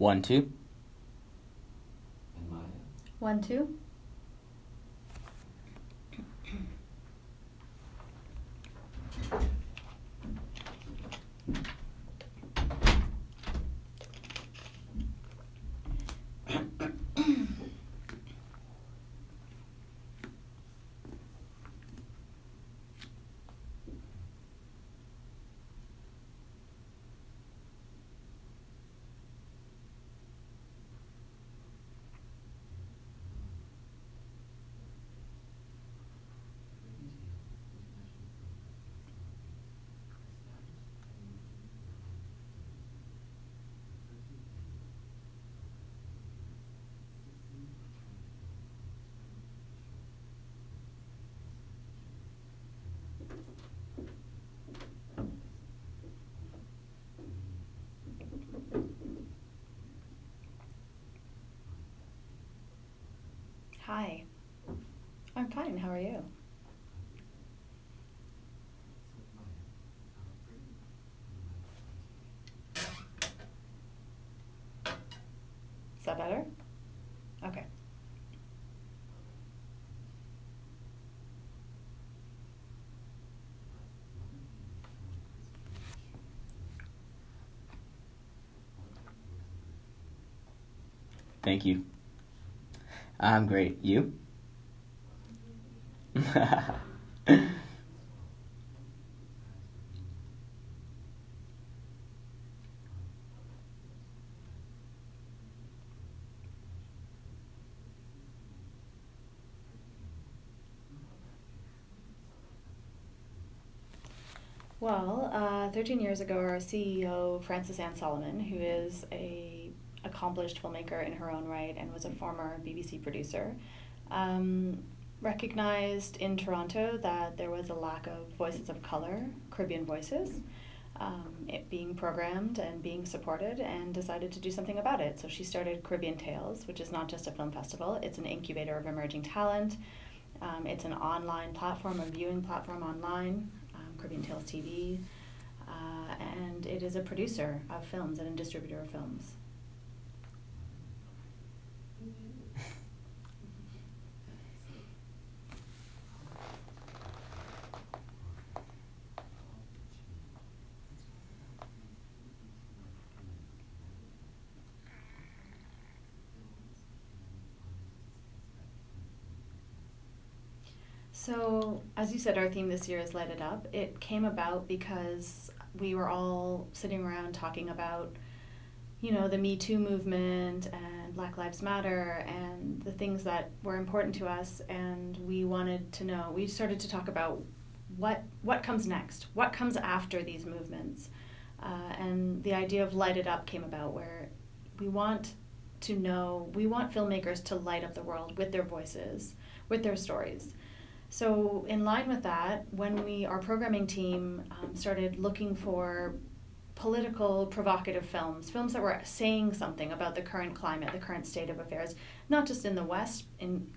1, 2. And Maya. 1, 2. Hi, I'm fine, how are you? Is that better? Okay. Thank you. I'm great. You? Well, 13 years ago, our CEO, Frances Ann Solomon, who is a accomplished filmmaker in her own right and was a former BBC producer, recognized in Toronto that there was a lack of voices of color, Caribbean voices, it being programmed and being supported, and decided to do something about it. So she started Caribbean Tales, which is not just a film festival, it's an incubator of emerging talent. It's an online platform, a viewing platform online, Caribbean Tales TV, and it is a producer of films and a distributor of films. So, as you said, our theme this year is Light It Up. It came about because we were all sitting around talking about, you know, the Me Too movement and Black Lives Matter and the things that were important to us, and we wanted to know, we started to talk about what comes next, what comes after these movements. And the idea of Light It Up came about, where we want to know, we want filmmakers to light up the world with their voices, with their stories. So in line with that, when our programming team started looking for political, provocative films, films that were saying something about the current climate, the current state of affairs, not just in the West,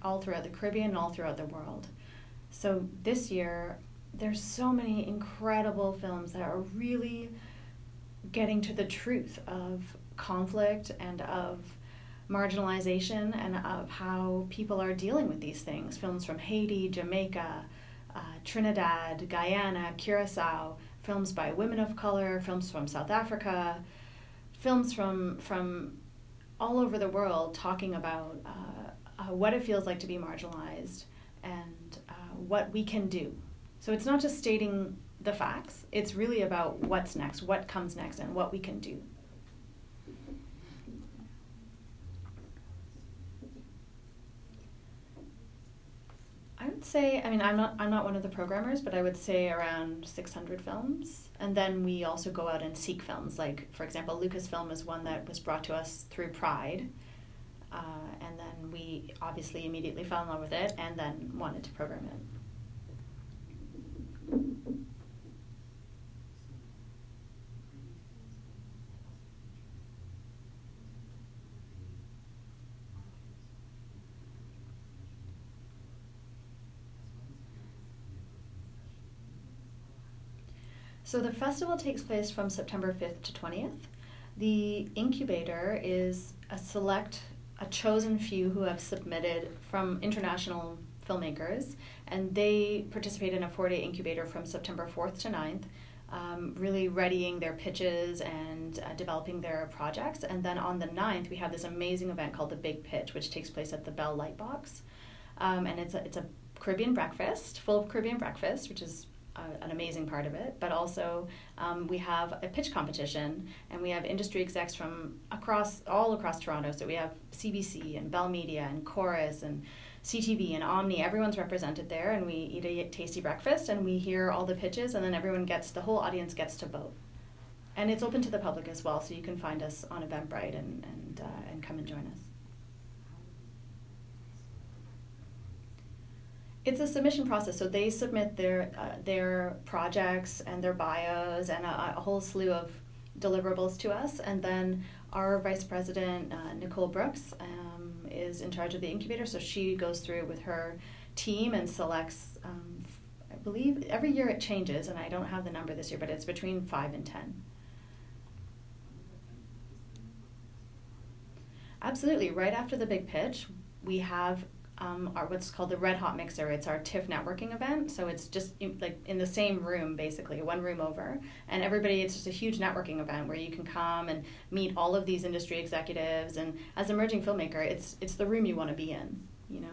all throughout the Caribbean and all throughout the world. So this year, there's so many incredible films that are really getting to the truth of conflict and of marginalization and of how people are dealing with these things. Films from Haiti, Jamaica, Trinidad, Guyana, Curaçao, films by women of color, films from South Africa, films from all over the world talking about what it feels like to be marginalized and what we can do. So it's not just stating the facts, it's really about what's next, what comes next, and what we can do. I would say, I mean, I'm not one of the programmers, but I would say around 600 films. And then we also go out and seek films. Like, for example, Lucasfilm is one that was brought to us through Pride. And then we obviously immediately fell in love with it and then wanted to program it. So the festival takes place from September 5th to 20th. The incubator is a chosen few who have submitted from international filmmakers, and they participate in a 4-day incubator from September 4th to 9th, really readying their pitches and developing their projects. And then on the 9th, we have this amazing event called The Big Pitch, which takes place at the Bell Lightbox. And it's a Caribbean breakfast, full of Caribbean breakfast, which is an amazing part of it, but also we have a pitch competition, and we have industry execs from all across Toronto. So we have CBC and Bell Media and Corus and CTV and Omni. Everyone's represented there, and we eat a tasty breakfast, and we hear all the pitches, and then the whole audience gets to vote. And it's open to the public as well, so you can find us on Eventbrite and come and join us. It's a submission process, so they submit their projects and their bios and a whole slew of deliverables to us, and then our vice president, Nicole Brooks, is in charge of the incubator, so she goes through with her team and selects, I believe every year it changes, and I don't have the number this year, but it's between 5 and 10. Absolutely, right after the big pitch, we have our what's called the Red Hot Mixer. It's our TIFF networking event, so it's just like in the same room, basically one room over, and it's just a huge networking event where you can come and meet all of these industry executives, and as an emerging filmmaker, it's the room you want to be in, you know.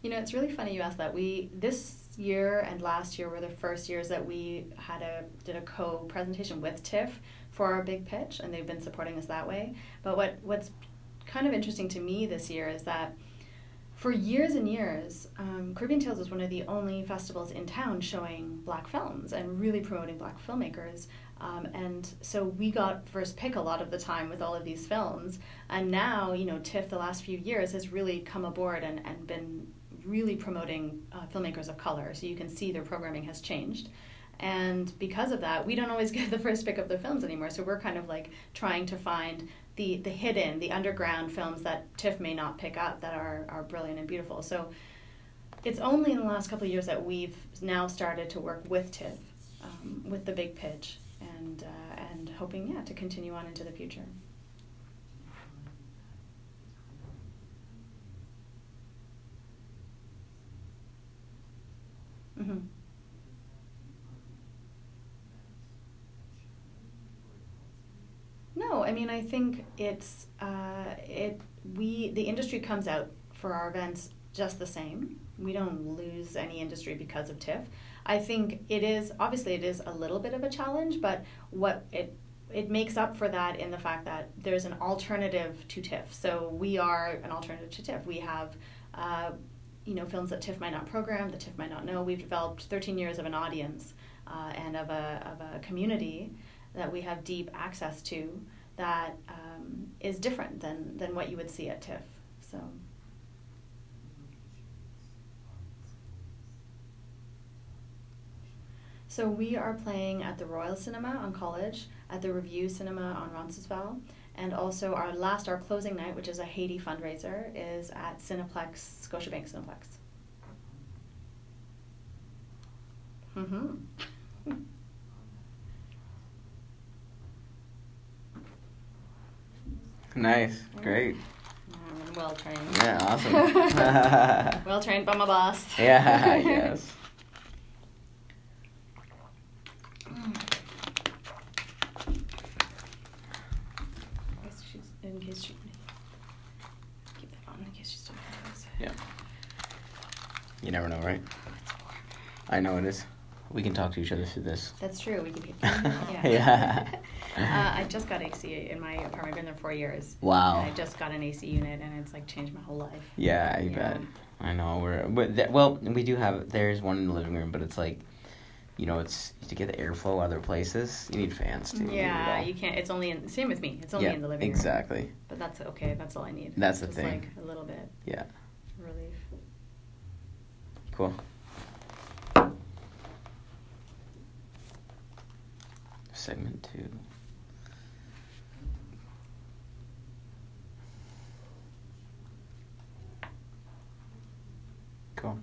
You know, it's really funny you asked that. This year and last year were the first years that we did a co-presentation with TIFF for our big pitch, and they've been supporting us that way. But what's kind of interesting to me this year is that for years and years, Caribbean Tales was one of the only festivals in town showing black films and really promoting black filmmakers. And so we got first pick a lot of the time with all of these films. And now, you know, TIFF the last few years has really come aboard and been really promoting filmmakers of color, so you can see their programming has changed. And because of that, we don't always get the first pick of the films anymore, so we're kind of like trying to find the hidden, the underground films that TIFF may not pick up that are brilliant and beautiful. So it's only in the last couple of years that we've now started to work with TIFF, with the big pitch, and hoping, yeah, to continue on into the future. Mm-hmm. No, I mean, I think the industry comes out for our events just the same. We don't lose any industry because of TIFF. I think it is a little bit of a challenge, but what it makes up for that in the fact that there's an alternative to TIFF. So we are an alternative to TIFF. We have you know, films that TIFF might not program, that TIFF might not know. We've developed 13 years of an audience and of a community that we have deep access to that is different than what you would see at TIFF. So. So we are playing at the Royal Cinema on College, at the Review Cinema on Roncesvalles, and also our closing night, which is a Haiti fundraiser, is at Scotiabank Cineplex. Mm-hmm. Nice, great. I'm well trained. Yeah, awesome. Well trained by my boss. Yeah, yes. Keep that on in case she's doing this. Yeah. You never know, right? I know it is. We can talk to each other through this. That's true. We can keep. Yeah. Yeah. I just got AC in my apartment. I've been there 4 years. Wow. And I just got an AC unit, and it's like changed my whole life. Yeah, you bet. I know. We do have. There's one in the living room, but it's like, you know, it's to get the airflow other places, you need fans too. Yeah, you can't. It's only in. Same with me. It's only in the living room. Exactly. But that's okay. That's all I need. That's the thing. Just like a little bit. Yeah. Relief. Cool. Segment 2. Cool.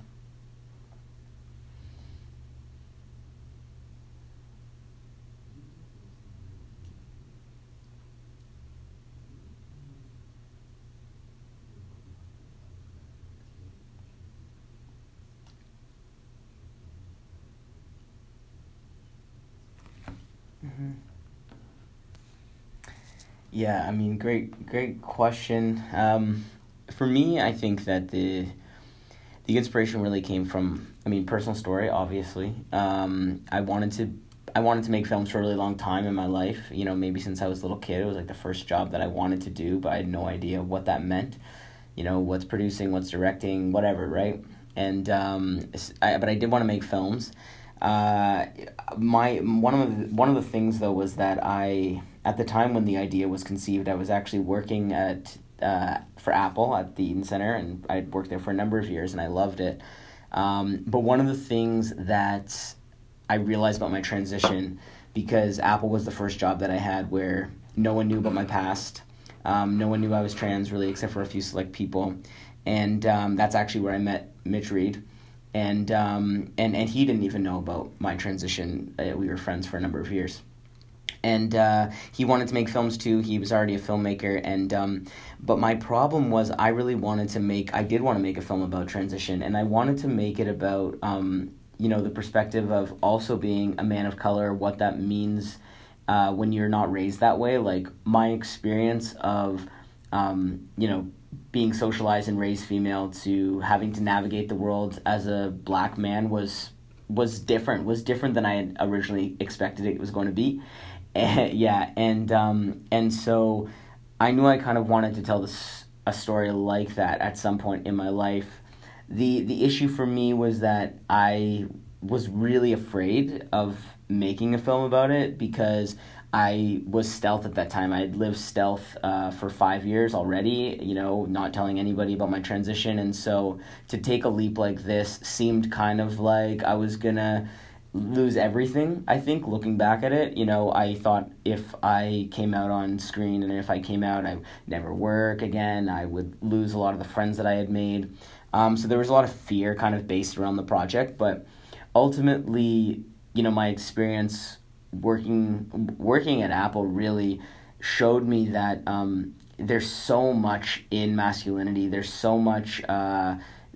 Yeah, I mean, great question. For me, I think that the inspiration really came from, I mean, personal story, obviously. I wanted to make films for a really long time in my life. You know, maybe since I was a little kid, it was like the first job that I wanted to do, but I had no idea what that meant. You know, what's producing, what's directing, whatever, right? And but I did want to make films. One of the things though was that I. At the time when the idea was conceived, I was actually working at for Apple at the Eaton Center, and I'd worked there for a number of years, and I loved it. But one of the things that I realized about my transition, because Apple was the first job that I had where no one knew about my past, no one knew I was trans really, except for a few select people, and that's actually where I met Mitch Reed. And he didn't even know about my transition. We were friends for a number of years. And he wanted to make films too. He was already a filmmaker, and but my problem was I did want to make a film about transition, and I wanted to make it about the perspective of also being a man of color, what that means when you're not raised that way. Like my experience of being socialized and raised female to having to navigate the world as a black man was different than I had originally expected it was going to be. Yeah, and so I knew I kind of wanted to tell a story like that at some point in my life. The issue for me was that I was really afraid of making a film about it because I was stealth at that time. I had lived stealth for 5 years already, not telling anybody about my transition. And so to take a leap like this seemed kind of like I was going to lose everything. I think looking back at it, I thought if I came out on screen and if I came out, I would never work again. I would lose a lot of the friends that I had made. So there was a lot of fear kind of based around the project. But ultimately, my experience working at Apple really showed me that there's so much in masculinity. There's so much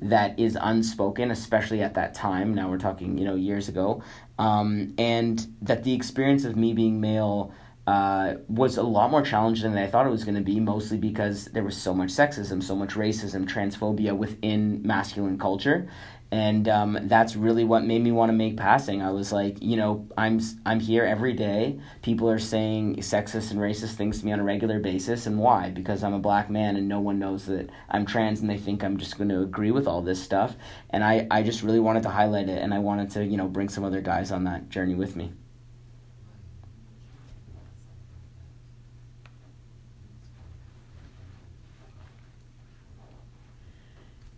that is unspoken, especially at that time. Now we're talking, years ago. And that the experience of me being male was a lot more challenging than I thought it was going to be, mostly because there was so much sexism, so much racism, transphobia within masculine culture. And that's really what made me want to make Passing. I was like, I'm here every day. People are saying sexist and racist things to me on a regular basis. And why? Because I'm a black man and no one knows that I'm trans and they think I'm just going to agree with all this stuff. And I just really wanted to highlight it. And I wanted to, bring some other guys on that journey with me.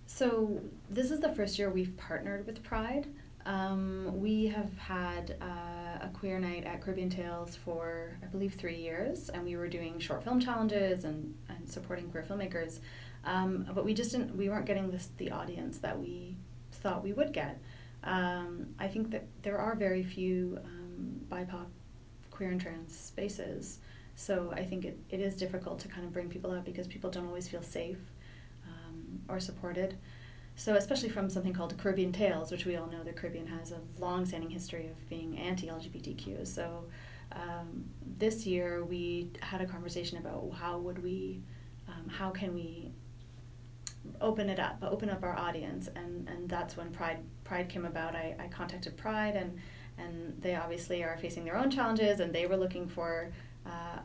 So this is the first year we've partnered with Pride. We have had a queer night at Caribbean Tales for, I believe, 3 years, and we were doing short film challenges and supporting queer filmmakers. But we weren't getting the audience that we thought we would get. I think that there are very few BIPOC, queer and trans spaces. So I think it is difficult to kind of bring people out because people don't always feel safe or supported. So especially from something called Caribbean Tales, which we all know the Caribbean has a long-standing history of being anti-LGBTQ. So this year we had a conversation about how can we open up our audience, and that's when Pride came about. I contacted Pride, and they obviously are facing their own challenges, and they were looking for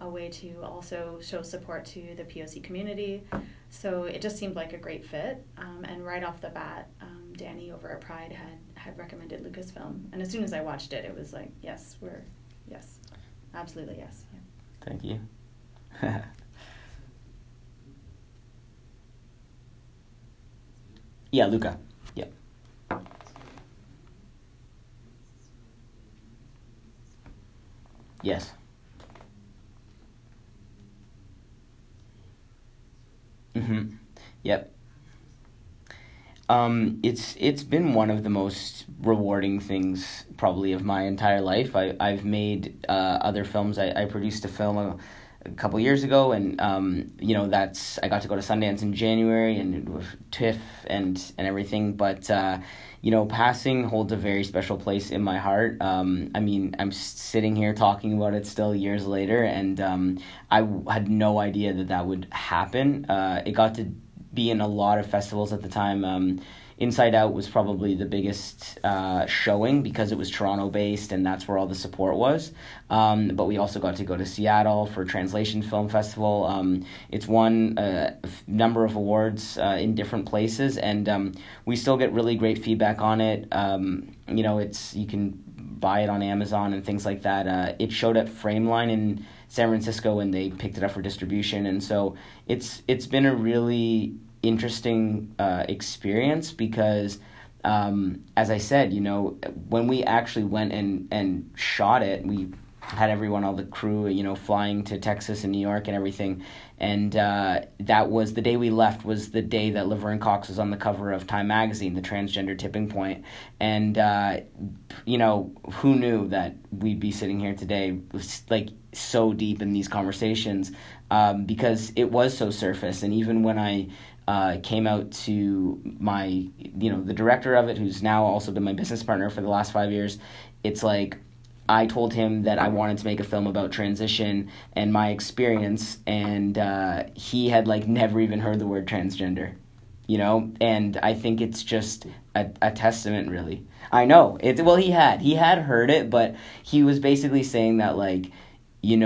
a way to also show support to the POC community. So it just seemed like a great fit. And right off the bat, Danny over at Pride had recommended Lucasfilm. And as soon as I watched it, it was like, yes, absolutely yes. Yeah. Thank you. Yeah, Luca. Yep. Yes. Mm-hmm. Yep. It's been one of the most rewarding things probably of my entire life. I've made other films. I produced a film a couple years ago, and I got to go to Sundance in January and with TIFF and everything. But passing holds a very special place in my heart. I'm sitting here talking about it still years later, and I had no idea that would happen. It got to be in a lot of festivals at the time. Inside Out was probably the biggest showing because it was Toronto-based, and that's where all the support was. But we also got to go to Seattle for Translation Film Festival. It's won a number of awards in different places, and we still get really great feedback on it. You can buy it on Amazon and things like that. It showed at Frameline in San Francisco, and they picked it up for distribution. And so it's been a really interesting experience because, as I said, when we actually went and shot it, we had everyone, all the crew, flying to Texas and New York and everything. And that was the day we left, was the day that Laverne Cox was on the cover of Time Magazine, the transgender tipping point. And, who knew that we'd be sitting here today, so deep in these conversations, because it was so surface. And even when I came out to my, the director of it, who's now also been my business partner for the last 5 years, it's like, I told him that I wanted to make a film about transition and my experience, and he had never even heard the word transgender, and I think it's just a testament, really. I know, he had heard it, but he was basically saying that he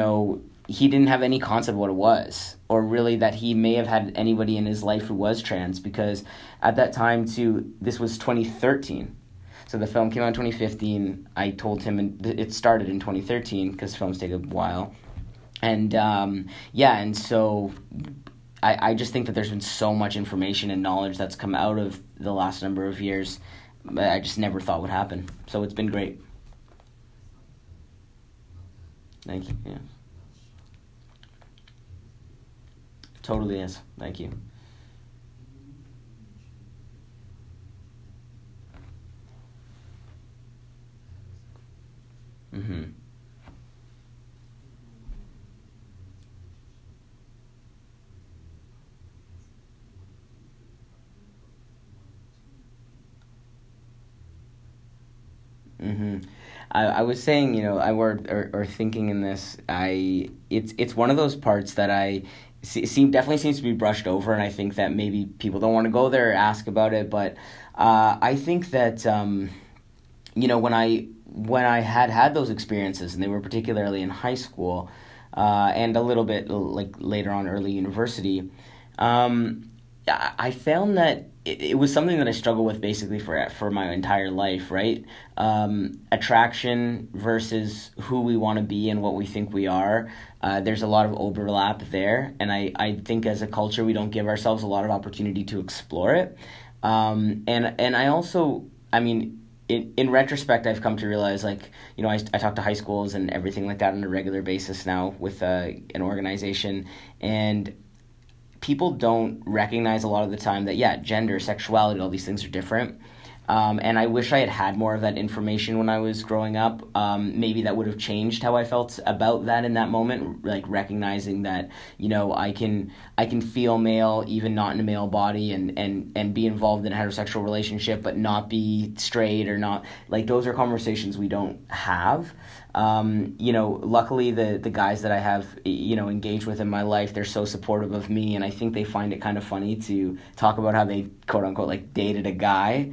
didn't have any concept of what it was, or really that he may have had anybody in his life who was trans, because at that time too, this was 2013. So the film came out in 2015. I told him, and it started in 2013 because films take a while. And and so I just think that there's been so much information and knowledge that's come out of the last number of years that I just never thought would happen. So it's been great. Thank you. Yeah. Totally is. Thank you. Mm-hmm. Mm-hmm. I was saying, thinking in this, it's one of those parts that I definitely seems to be brushed over, and I think that maybe people don't want to go there or ask about it, but I think that, when I had those experiences, and they were particularly in high school, and a little bit later on early university, I found that it was something that I struggled with basically for my entire life, right? Attraction versus who we want to be and what we think we are. There's a lot of overlap there, and I think as a culture we don't give ourselves a lot of opportunity to explore it. And I also, in retrospect, I've come to realize, I talk to high schools and everything like that on a regular basis now with an organization, and people don't recognize a lot of the time that, gender, sexuality, all these things are different. And I wish I had more of that information when I was growing up. Maybe that would have changed how I felt about that in that moment, recognizing that, I can feel male even not in a male body and be involved in a heterosexual relationship but not be straight or not. Those are conversations we don't have. Luckily the guys that I have, engaged with in my life, they're so supportive of me, and I think they find it kind of funny to talk about how they, quote unquote, dated a guy.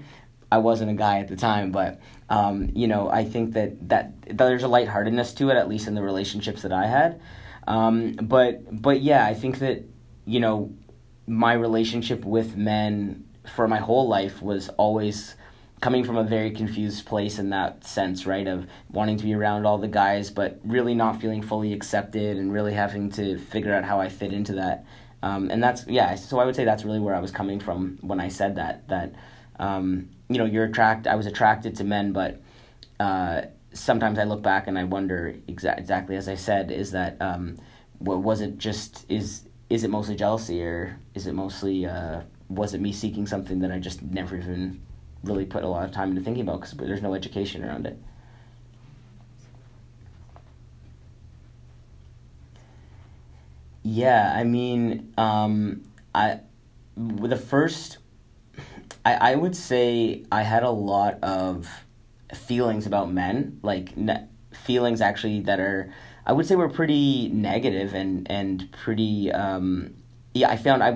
I wasn't a guy at the time, but, I think that there's a lightheartedness to it, at least in the relationships that I had. I think that, my relationship with men for my whole life was always coming from a very confused place in that sense, right, of wanting to be around all the guys, but really not feeling fully accepted and really having to figure out how I fit into that. And that's, so I would say that's really where I was coming from when I said that I was attracted to men, but sometimes I look back and I wonder exactly as I said, is that what was it, just is it mostly jealousy, or is it mostly wasn't me seeking something that I just never even really put a lot of time into thinking about because there's no education around it. Yeah, I mean, I would say I had a lot of feelings about men, like feelings actually that are, I would say, were pretty negative and pretty, yeah, I found I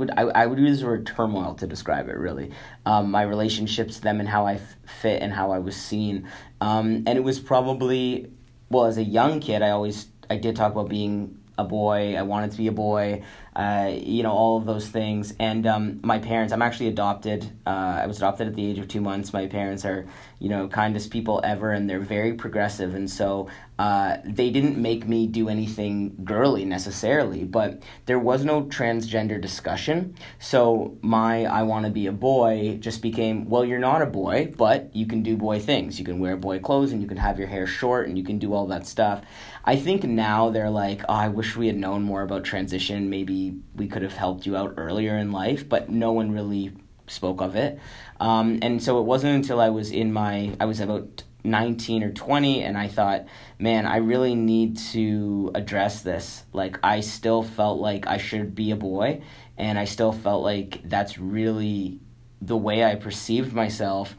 would use the word turmoil to describe it, really. My relationships to them and how I fit and how I was seen. And it was probably, well, as a young kid, I did talk about being a boy. I wanted to be a boy, you know, all of those things. And my parents, I'm actually adopted. I was adopted at the age of 2 months. My parents are, you know, kindest people ever, and they're very progressive. And so they didn't make me do anything girly necessarily, but there was no transgender discussion. So my I want to be a boy just became, well, you're not a boy, but you can do boy things. You can wear boy clothes and you can have your hair short and you can do all that stuff. I think now they're like, oh, I wish we had known more about transition. Maybe we could have helped you out earlier in life, but no one really spoke of it. And so it wasn't until I was about 19 or 20, and I thought, man, I really need to address this. Like, I still felt like I should be a boy, and I still felt like that's really the way I perceived myself.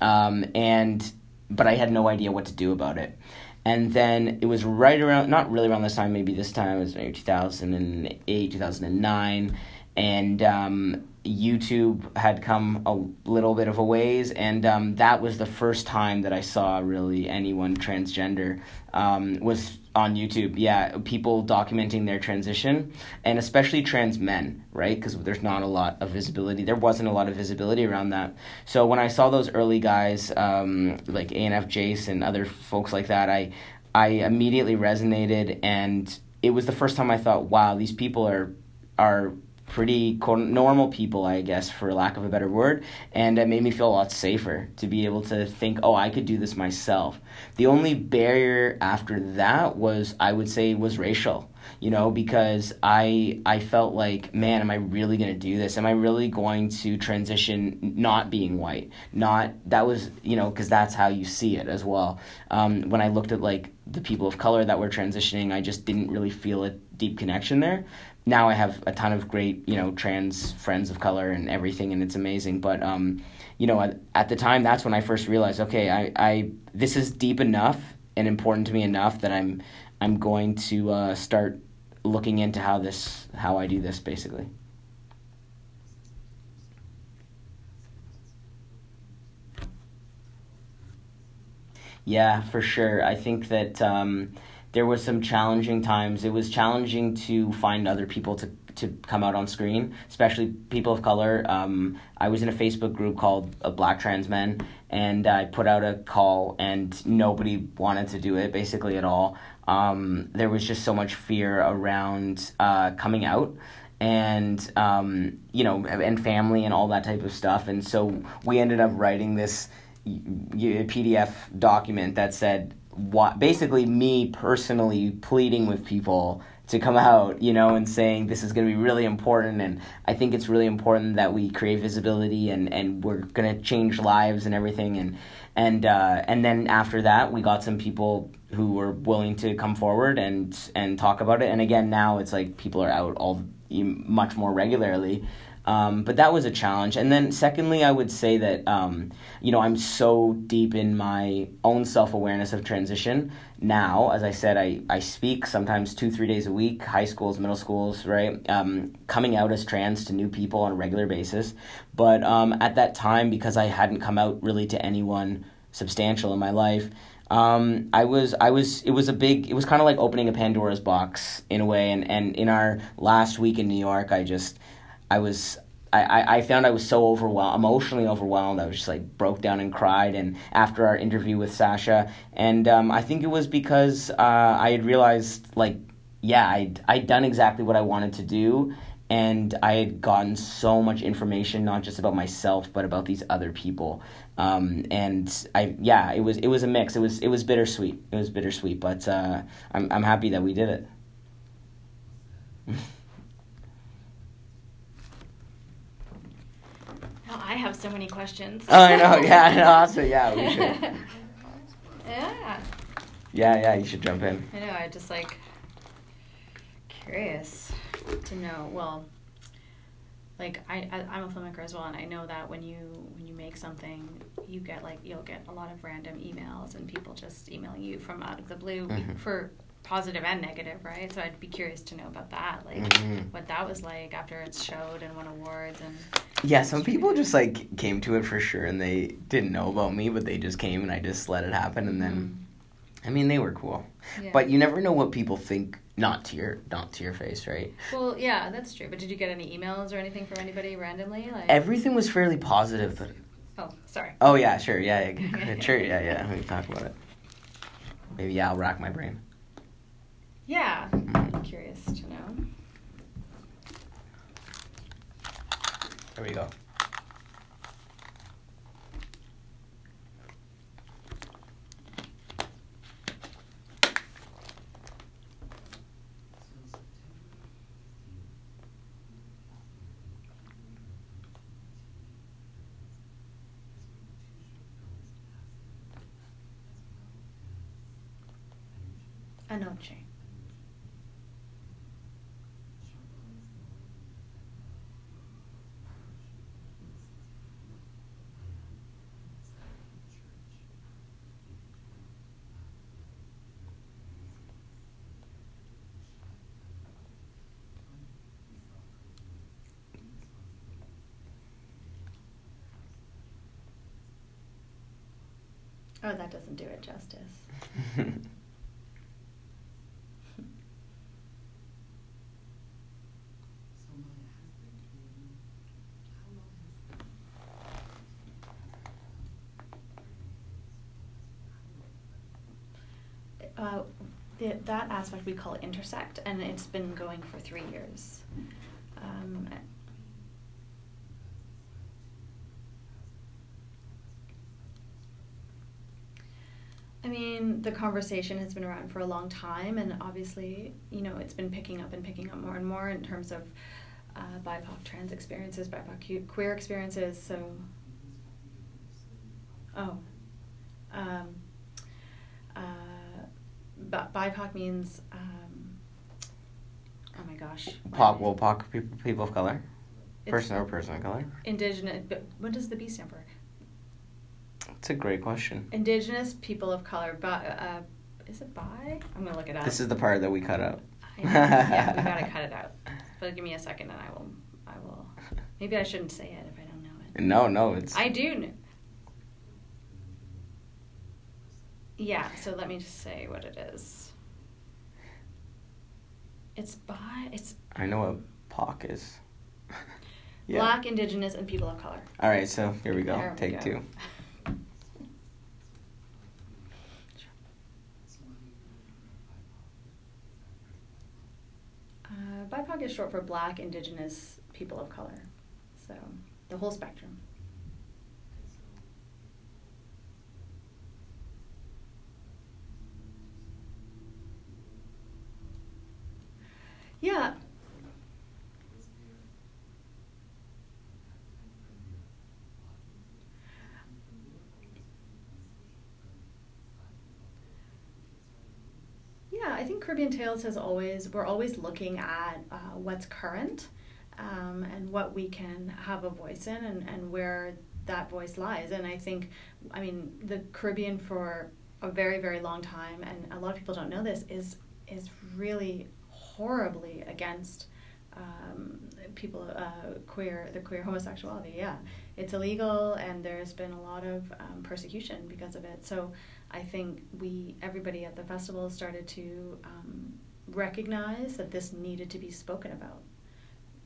But I had no idea what to do about it. And then it was right around, not really around this time, maybe this time, it was maybe 2008, 2009, and YouTube had come a little bit of a ways, and that was the first time that I saw really anyone transgender was on YouTube. Yeah, people documenting their transition, and especially trans men, right? Because there's not a lot of visibility. There wasn't a lot of visibility around that. So when I saw those early guys like A&F Jace and other folks like that, I immediately resonated, and it was the first time I thought, wow, these people are pretty normal people, I guess, for lack of a better word, and it made me feel a lot safer to be able to think, oh, I could do this myself. The only barrier after that was, I would say, was racial, you know, because I felt like, man, am I really going to do this? Am I really going to transition not being white? Not, that was, you know, because that's how you see it as well. When I looked at, like, the people of color that were transitioning, I just didn't really feel a deep connection there. Now I have a ton of great, you know, trans friends of color and everything, and it's amazing. But, you know, at the time, that's when I first realized, okay, I this is deep enough and important to me enough that I'm going to start looking into how I do this, basically. Yeah, for sure. I think that there was some challenging times. It was challenging to find other people to come out on screen, especially people of color. I was in a Facebook group called Black Trans Men, and I put out a call, and nobody wanted to do it basically at all. There was just so much fear around coming out, and you know, and family and all that type of stuff. And so we ended up writing this PDF document that said, basically me personally pleading with people to come out, you know, and saying this is going to be really important, and I think it's really important that we create visibility, and we're going to change lives and everything, and then after that we got some people who were willing to come forward and talk about it, and again now it's like people are out all much more regularly. But that was a challenge. And then secondly, I would say that, you know, I'm so deep in my own self-awareness of transition now. As I said, I speak sometimes 2-3 days a week, high schools, middle schools, right? Coming out as trans to new people on a regular basis. But at that time, because I hadn't come out really to anyone substantial in my life, it was kind of like opening a Pandora's box in a way. And in our last week in New York, I found I was so emotionally overwhelmed. I was just like broke down and cried. And after our interview with Sasha, and I think it was because I had realized, like, yeah, I'd done exactly what I wanted to do, and I had gotten so much information, not just about myself, but about these other people. It was a mix. It was bittersweet. It was bittersweet, but I'm happy that we did it. so many questions. Oh, I know. Yeah, no, also, yeah, we should. Yeah. Yeah, yeah, you should jump in. I know, I just, like, curious to know, well, like, I'm a filmmaker as well, and I know that when you make something, you get, like, you'll get a lot of random emails, and people just emailing you from out of the blue for positive and negative, right? So I'd be curious to know about that, like, what that was like after it showed and won awards. And yeah, some people just, like, came to it for sure, and they didn't know about me, but they just came, and I just let it happen, and then, I mean, they were cool. Yeah. But you never know what people think. Not to your face, right? Well, yeah, that's true. But did you get any emails or anything from anybody randomly? Like everything was fairly positive. But oh, sorry. Oh yeah, sure, yeah, sure, yeah. We can talk about it. Maybe I'll rack my brain. Yeah, I'm curious to know. There we go. Anoche. Oh, that doesn't do it justice. That aspect we call intersect, and it's been going for 3 years. I mean, the conversation has been around for a long time, and obviously, you know, it's been picking up more and more in terms of BIPOC trans experiences, BIPOC queer experiences. So, BIPOC means, oh my gosh. POC, people of color? Person of color? Indigenous, but what does the B stand for? That's a great question. Indigenous people of color, is it bi? I'm going to look it up. This is the part that we cut out. Yeah, we got to cut it out. But give me a second and I will. Maybe I shouldn't say it if I don't know it. No, it's. I do know. Yeah, so let me just say what it is. I know what POC is. Yeah. Black, Indigenous, and people of color. All right, so here we go. Take two. BIPOC is short for Black, Indigenous, people of color. So the whole spectrum. Yeah. Yeah, I think Caribbean Tales we're always looking at what's current and what we can have a voice in and where that voice lies. And I think, I mean, the Caribbean for a very, very long time, and a lot of people don't know this, is really horribly against people, queer homosexuality. Yeah, it's illegal, and there's been a lot of persecution because of it. So I think everybody at the festival started to recognize that this needed to be spoken about,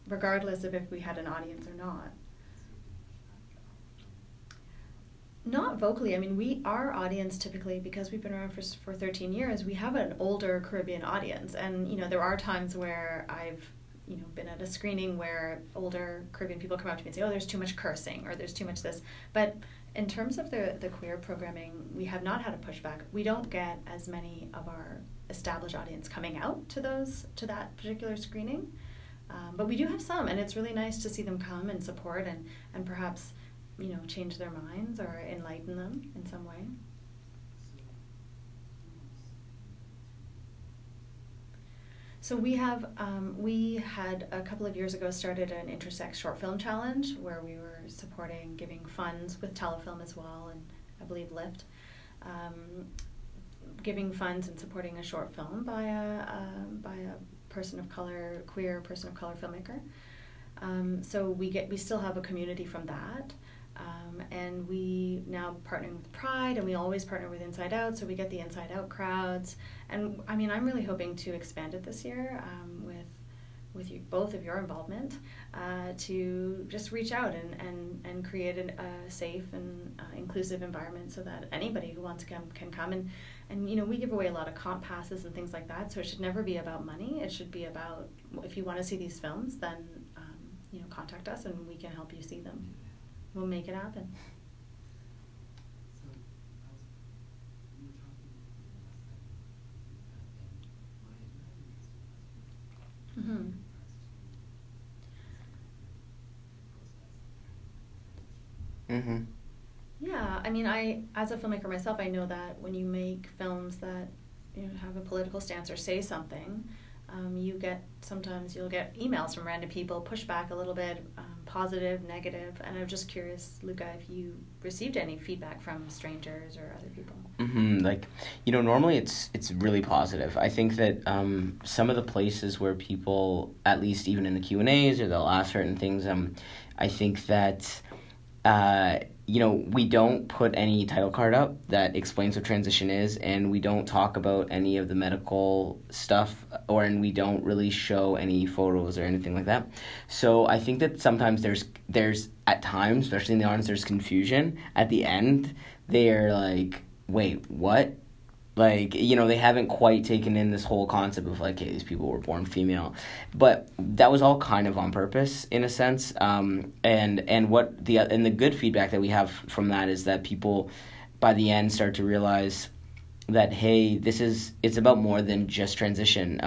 regardless of if we had an audience or not. Not vocally. I mean, our audience typically, because we've been around for 13 years, we have an older Caribbean audience. And, you know, there are times where I've, you know, been at a screening where older Caribbean people come up to me and say, oh, there's too much cursing or there's too much this. But in terms of the queer programming, we have not had a pushback. We don't get as many of our established audience coming out to that particular screening. But we do have some, and it's really nice to see them come and support and perhaps you know, change their minds or enlighten them in some way. So we have, we had a couple of years ago started an intersex short film challenge where we were supporting, giving funds with Telefilm as well, and I believe Lyft, giving funds and supporting a short film by a person of color, queer person of color filmmaker. So we still have a community from that, and we now partnering with Pride, and we always partner with Inside Out, so we get the Inside Out crowds. And I mean, I'm really hoping to expand it this year with you, both of your involvement, to just reach out and create a safe and inclusive environment so that anybody who wants to come can come. And you know, we give away a lot of comp passes and things like that, so it should never be about money. It should be about, if you want to see these films, then you know, contact us and we can help you see them. We'll make it happen. Mm-hmm. Mm-hmm. Yeah, I mean, as a filmmaker myself, I know that when you make films that, you know, have a political stance or say something, sometimes you'll get emails from random people, pushback a little bit, positive, negative, and I'm just curious, Luca, if you received any feedback from strangers or other people. Mm-hmm. Like, you know, normally it's really positive. I think that some of the places where people, at least even in the Q&As, or they'll ask certain things, I think that, you know, we don't put any title card up that explains what transition is, and we don't talk about any of the medical stuff, and we don't really show any photos or anything like that. So I think that sometimes there's at times, especially in the audience, there's confusion. At the end, they're like, wait, what? Like, you know, they haven't quite taken in this whole concept of, like, hey, these people were born female. But that was all kind of on purpose, in a sense. And the good feedback that we have from that is that people, by the end, start to realize that, hey, it's about more than just transition.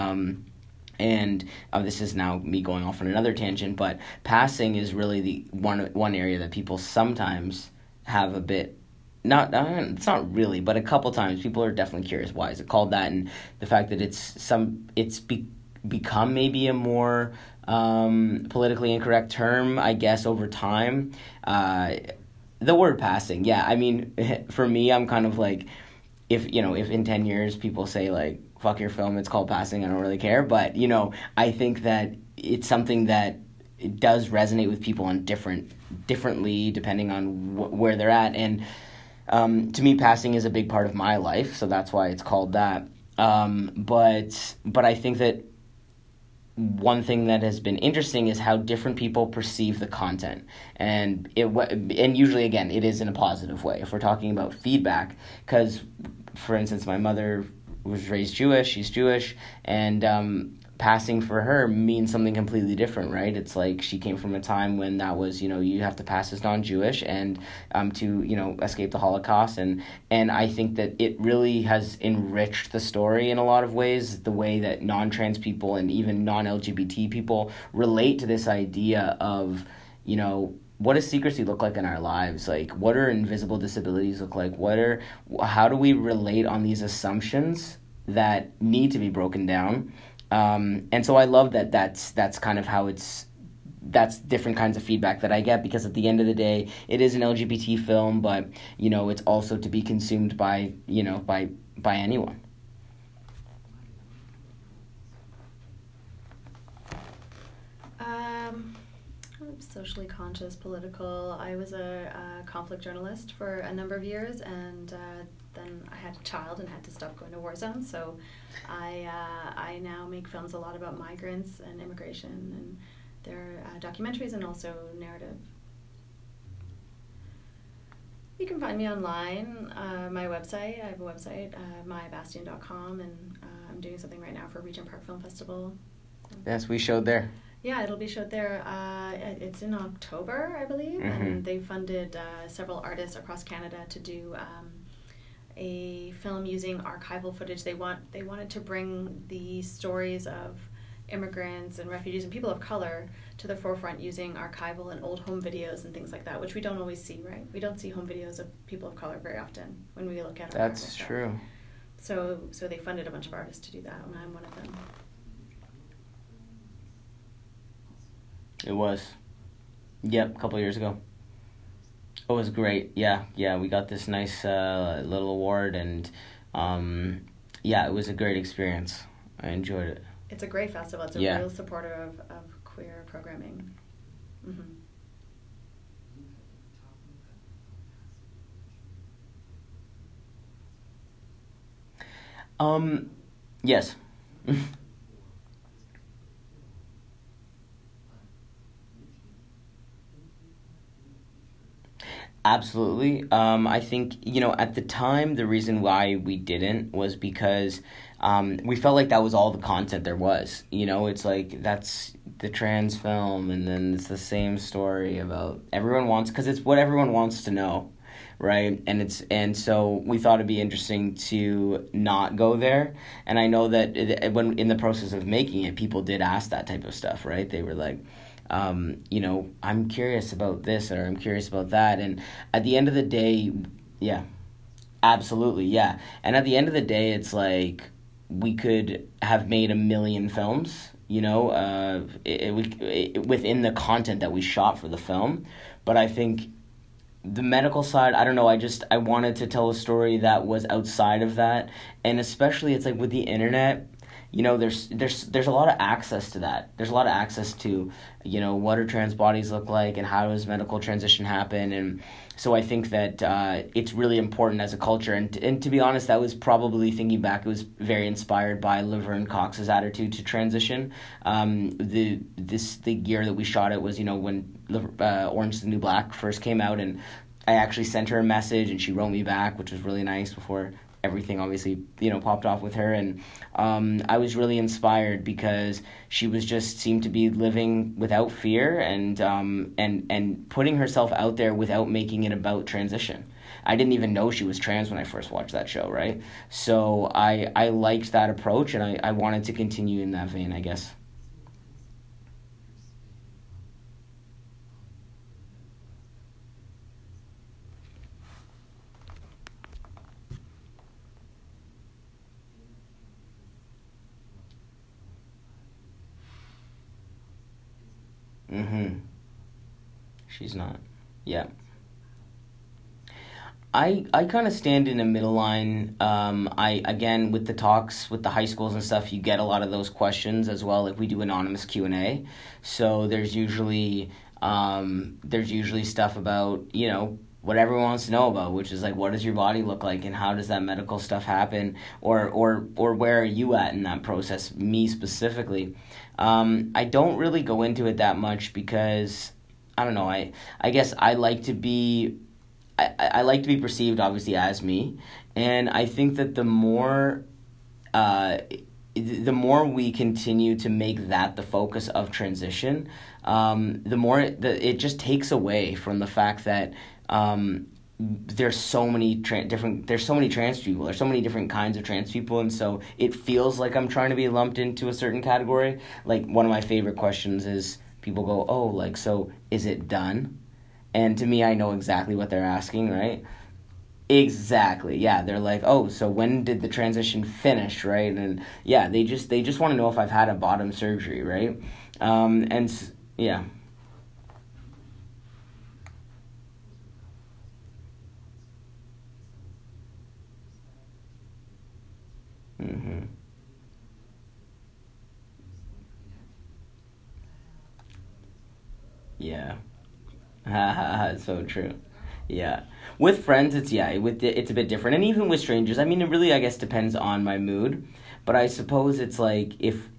This is now me going off on another tangent, but passing is really the one area that people sometimes have a bit, it's not really, but a couple times people are definitely curious, why is it called that? And the fact that it's become maybe a more politically incorrect term, I guess, over time. The word passing, yeah, I mean, for me, I'm kind of like, if in 10 years people say, like, fuck your film, it's called passing, I don't really care. But, you know, I think that it's something that it does resonate with people on differently depending on where they're at. And to me, passing is a big part of my life, so that's why it's called that. But I think that one thing that has been interesting is how different people perceive the content, and usually, again, it is in a positive way. If we're talking about feedback, because, for instance, my mother was raised Jewish. She's Jewish, and passing for her means something completely different, right? It's like she came from a time when that was, you know, you have to pass as non-Jewish and to, you know, escape the Holocaust. And I think that it really has enriched the story in a lot of ways, the way that non-trans people and even non-LGBT people relate to this idea of, you know, what does secrecy look like in our lives? Like, what are invisible disabilities look like? How do we relate on these assumptions that need to be broken down? And so I love that that's kind of how that's different kinds of feedback that I get, because at the end of the day, it is an LGBT film, but, you know, it's also to be consumed by, you know, by anyone. I'm socially conscious, political. I was a conflict journalist for a number of years, and then I had a child and had to stop going to war zones, so I now make films a lot about migrants and immigration, and their documentaries and also narrative. You can find me online, my website, I have a website, mybastion.com, and I'm doing something right now for Regent Park Film Festival. Yes, we showed there. Yeah, it'll be showed there. It's in October, I believe, mm-hmm. And they funded several artists across Canada to do a film using archival footage. They wanted to bring the stories of immigrants and refugees and people of color to the forefront using archival and old home videos and things like that, which we don't always see, right? We don't see home videos of people of color very often when we look at them. That's true. So they funded a bunch of artists to do that, and I'm one of them. It was. Yep, a couple of years ago. It was great. Yeah, we got this nice little award, and yeah, it was a great experience. I enjoyed it. It's a great festival. It's a real supporter of queer programming. Mm-hmm. Yes. Absolutely. I think, at the time, the reason why we didn't was because we felt like that was all the content there was. It's like that's the trans film, and then it's the same story about everyone wants, because it's what everyone wants to know, right? And so we thought it'd be interesting to not go there. And I know that when in the process of making it, people did ask that type of stuff, right? They were like, I'm curious about this, or I'm curious about that. And at the end of the day, yeah, absolutely, yeah. And at the end of the day, it's like we could have made 1 million films, within the content that we shot for the film. But I think the medical side, I don't know, I wanted to tell a story that was outside of that. And especially it's like with the internet, there's a lot of access to that. There's a lot of access to, what do trans bodies look like, and how does medical transition happen? And so I think that it's really important as a culture. And to be honest, that was probably, thinking back, it was very inspired by Laverne Cox's attitude to transition. The year that we shot it was, when Orange is the New Black first came out, and I actually sent her a message, and she wrote me back, which was really nice before everything obviously, popped off with her. And I was really inspired because she was just seemed to be living without fear and putting herself out there without making it about transition. I didn't even know she was trans when I first watched that show, right? So I liked that approach, and I wanted to continue in that vein, I guess. Mm-hmm. She's not. Yeah. I kind of stand in a middle line. Again, with the talks with the high schools and stuff, you get a lot of those questions as well. Like, we do anonymous Q&A, so there's usually stuff about, what everyone wants to know about, which is like, what does your body look like, and how does that medical stuff happen, or where are you at in that process, me specifically. I don't really go into it that much because, I don't know, I guess I like to be, I like to be perceived obviously as me, and I think that the more we continue to make that the focus of transition, the more it just takes away from the fact that there's so many trans people, there's so many different kinds of trans people, and so it feels like I'm trying to be lumped into a certain category. Like, one of my favorite questions is, people go, oh, like, so is it done? And to me, I know exactly what they're asking, right? Exactly, yeah. They're like, oh, so when did the transition finish, right? And yeah, they just want to know if I've had a bottom surgery, right? Yeah. Mm-hmm. Yeah. It's so true. Yeah. With friends, it's a bit different. And even with strangers, I mean, it really, I guess, depends on my mood. But I suppose it's like, if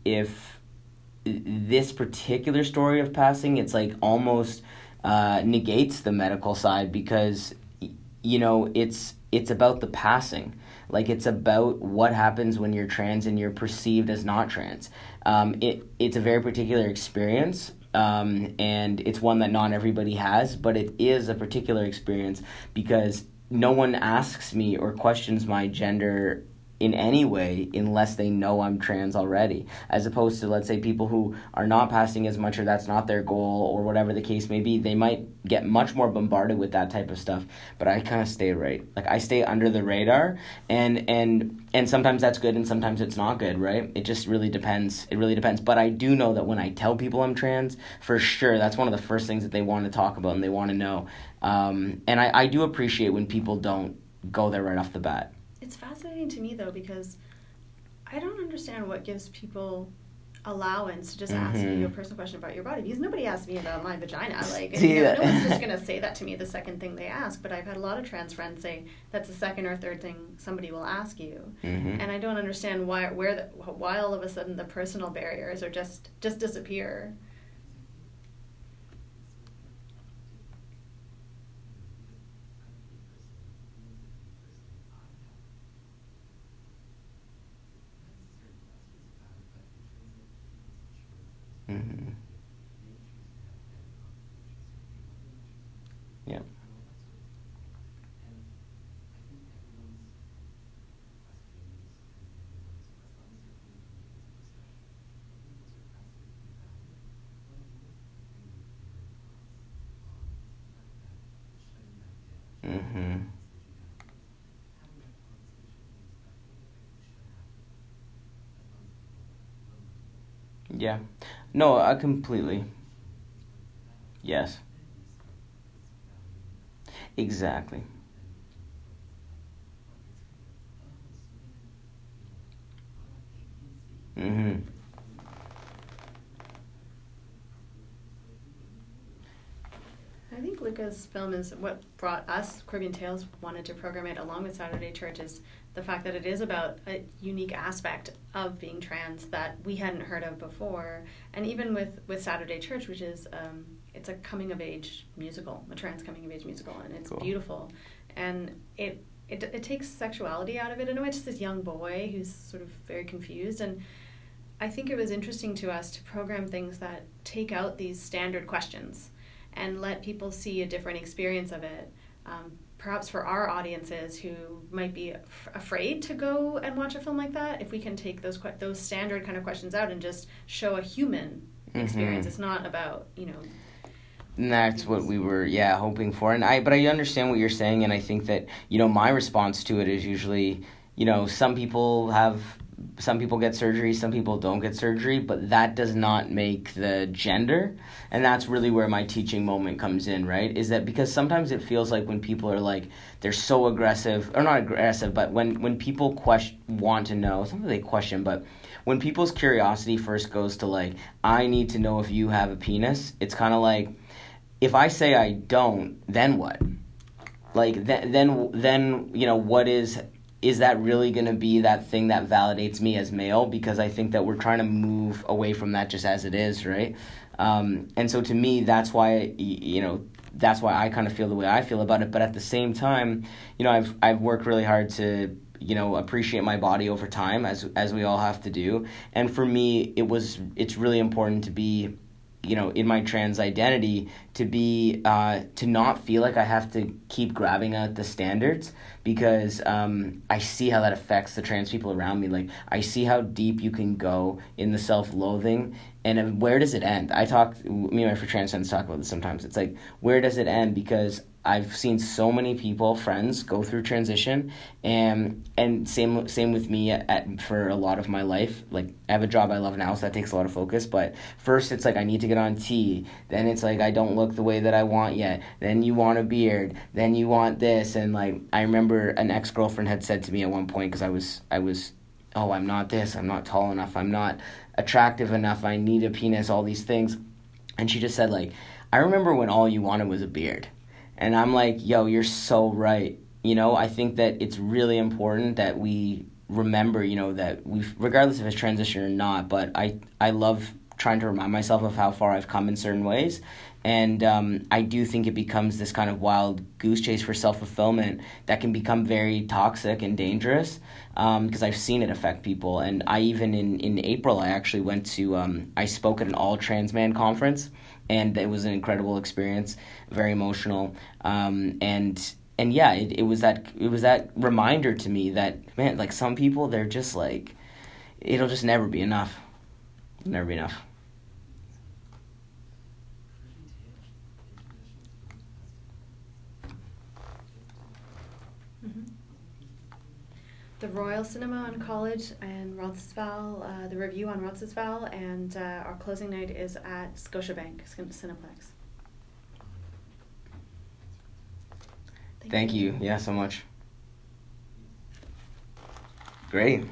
this particular story of passing, it's like almost negates the medical side, because, it's about the passing. Like, it's about what happens when you're trans and you're perceived as not trans. It's a very particular experience, and it's one that not everybody has, but it is a particular experience because no one asks me or questions my gender in any way unless they know I'm trans already, as opposed to, let's say, people who are not passing as much or that's not their goal or whatever the case may be. They might get much more bombarded with that type of stuff, but I kind of stay right. Like, I stay under the radar, and sometimes that's good and sometimes it's not good, right? It just really depends. It really depends. But I do know that when I tell people I'm trans, for sure, that's one of the first things that they want to talk about and they want to know. And I do appreciate when people don't go there right off the bat. It's fascinating to me, though, because I don't understand what gives people allowance to just ask you a personal question about your body, because nobody asked me about my vagina. Like, no one's just going to say that to me the second thing they ask, but I've had a lot of trans friends say that's the second or third thing somebody will ask you. And I don't understand why all of a sudden the personal barriers are just disappear. Yeah. Yeah. No, I completely. Yes. Exactly. I think Luca's film is what brought us, Caribbean Tales wanted to program it along with Saturday Church, is the fact that it is about a unique aspect of being trans that we hadn't heard of before. And even with Saturday Church, which is it's a coming-of-age musical, a trans coming-of-age musical, and it's beautiful. And it takes sexuality out of it. In a way, it's just this young boy who's sort of very confused. And I think it was interesting to us to program things that take out these standard questions and let people see a different experience of it. Perhaps for our audiences who might be afraid to go and watch a film like that, if we can take those standard kind of questions out and just show a human experience, it's not about, And that's what we were, hoping for. But I understand what you're saying, and I think that, my response to it is usually, some people get surgery, some people don't get surgery, but that does not make the gender. And that's really where my teaching moment comes in, right? Is that because sometimes it feels like when people are like, they're so aggressive, or not aggressive, but when people want to know, sometimes they question, but when people's curiosity first goes to like, I need to know if you have a penis, it's kind of like, if I say I don't, then what? Like, then what is that really going to be that thing that validates me as male? Because I think that we're trying to move away from that just as it is, right? And so to me, that's why, that's why I kind of feel the way I feel about it. But at the same time, I've worked really hard to, appreciate my body over time, as we all have to do. And for me, it's really important to be, in my trans identity, to be, to not feel like I have to keep grabbing at the standards, because I see how that affects the trans people around me. Like, I see how deep you can go in the self-loathing, and where does it end? Me and my trans friends talk about this sometimes. It's like, where does it end? Because I've seen so many people, friends, go through transition, and same with me for a lot of my life. Like, I have a job I love now, so that takes a lot of focus, but first it's like, I need to get on tea, then it's like, I don't look the way that I want yet, then you want a beard, then you want this, and like, I remember an ex-girlfriend had said to me at one point, because I was, oh, I'm not this, I'm not tall enough, I'm not attractive enough, I need a penis, all these things, and she just said, like, I remember when all you wanted was a beard. And I'm like, yo, you're so right. I think that it's really important that we remember, that we've, regardless if it's transition or not, but I love trying to remind myself of how far I've come in certain ways. And I do think it becomes this kind of wild goose chase for self-fulfillment that can become very toxic and dangerous, because I've seen it affect people. And I even in April, I actually went to, I spoke at an all-trans man conference. And it was an incredible experience, very emotional. And And yeah, it was that reminder to me that, man, like, some people, they're just like, it'll just never be enough. It'll never be enough. Mm-hmm. The Royal Cinema on College and Roncesvalles, the Review on Roncesvalles, and our closing night is at Scotiabank Cineplex. Thank you. Yeah, so much. Great.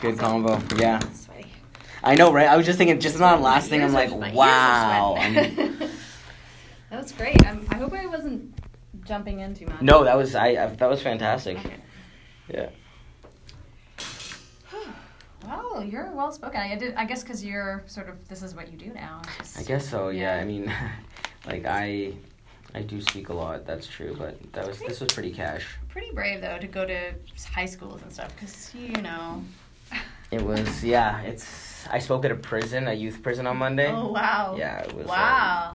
Good combo. Yeah. Sweaty. I know, right? I was just thinking, just on the last thing, I'm like, wow. That was great. I hope I wasn't jumping in too much. No, that was that was fantastic. Okay. Yeah. Well, you're well spoken. I guess because you're sort of, this is what you do now. Just, I guess so. Yeah. I mean, like, I do speak a lot, that's true, but this was pretty cash. Pretty brave, though, to go to high schools and stuff, because, you know. It was, yeah, I spoke at a prison, a youth prison on Monday. Oh, wow. Yeah, it was. Wow.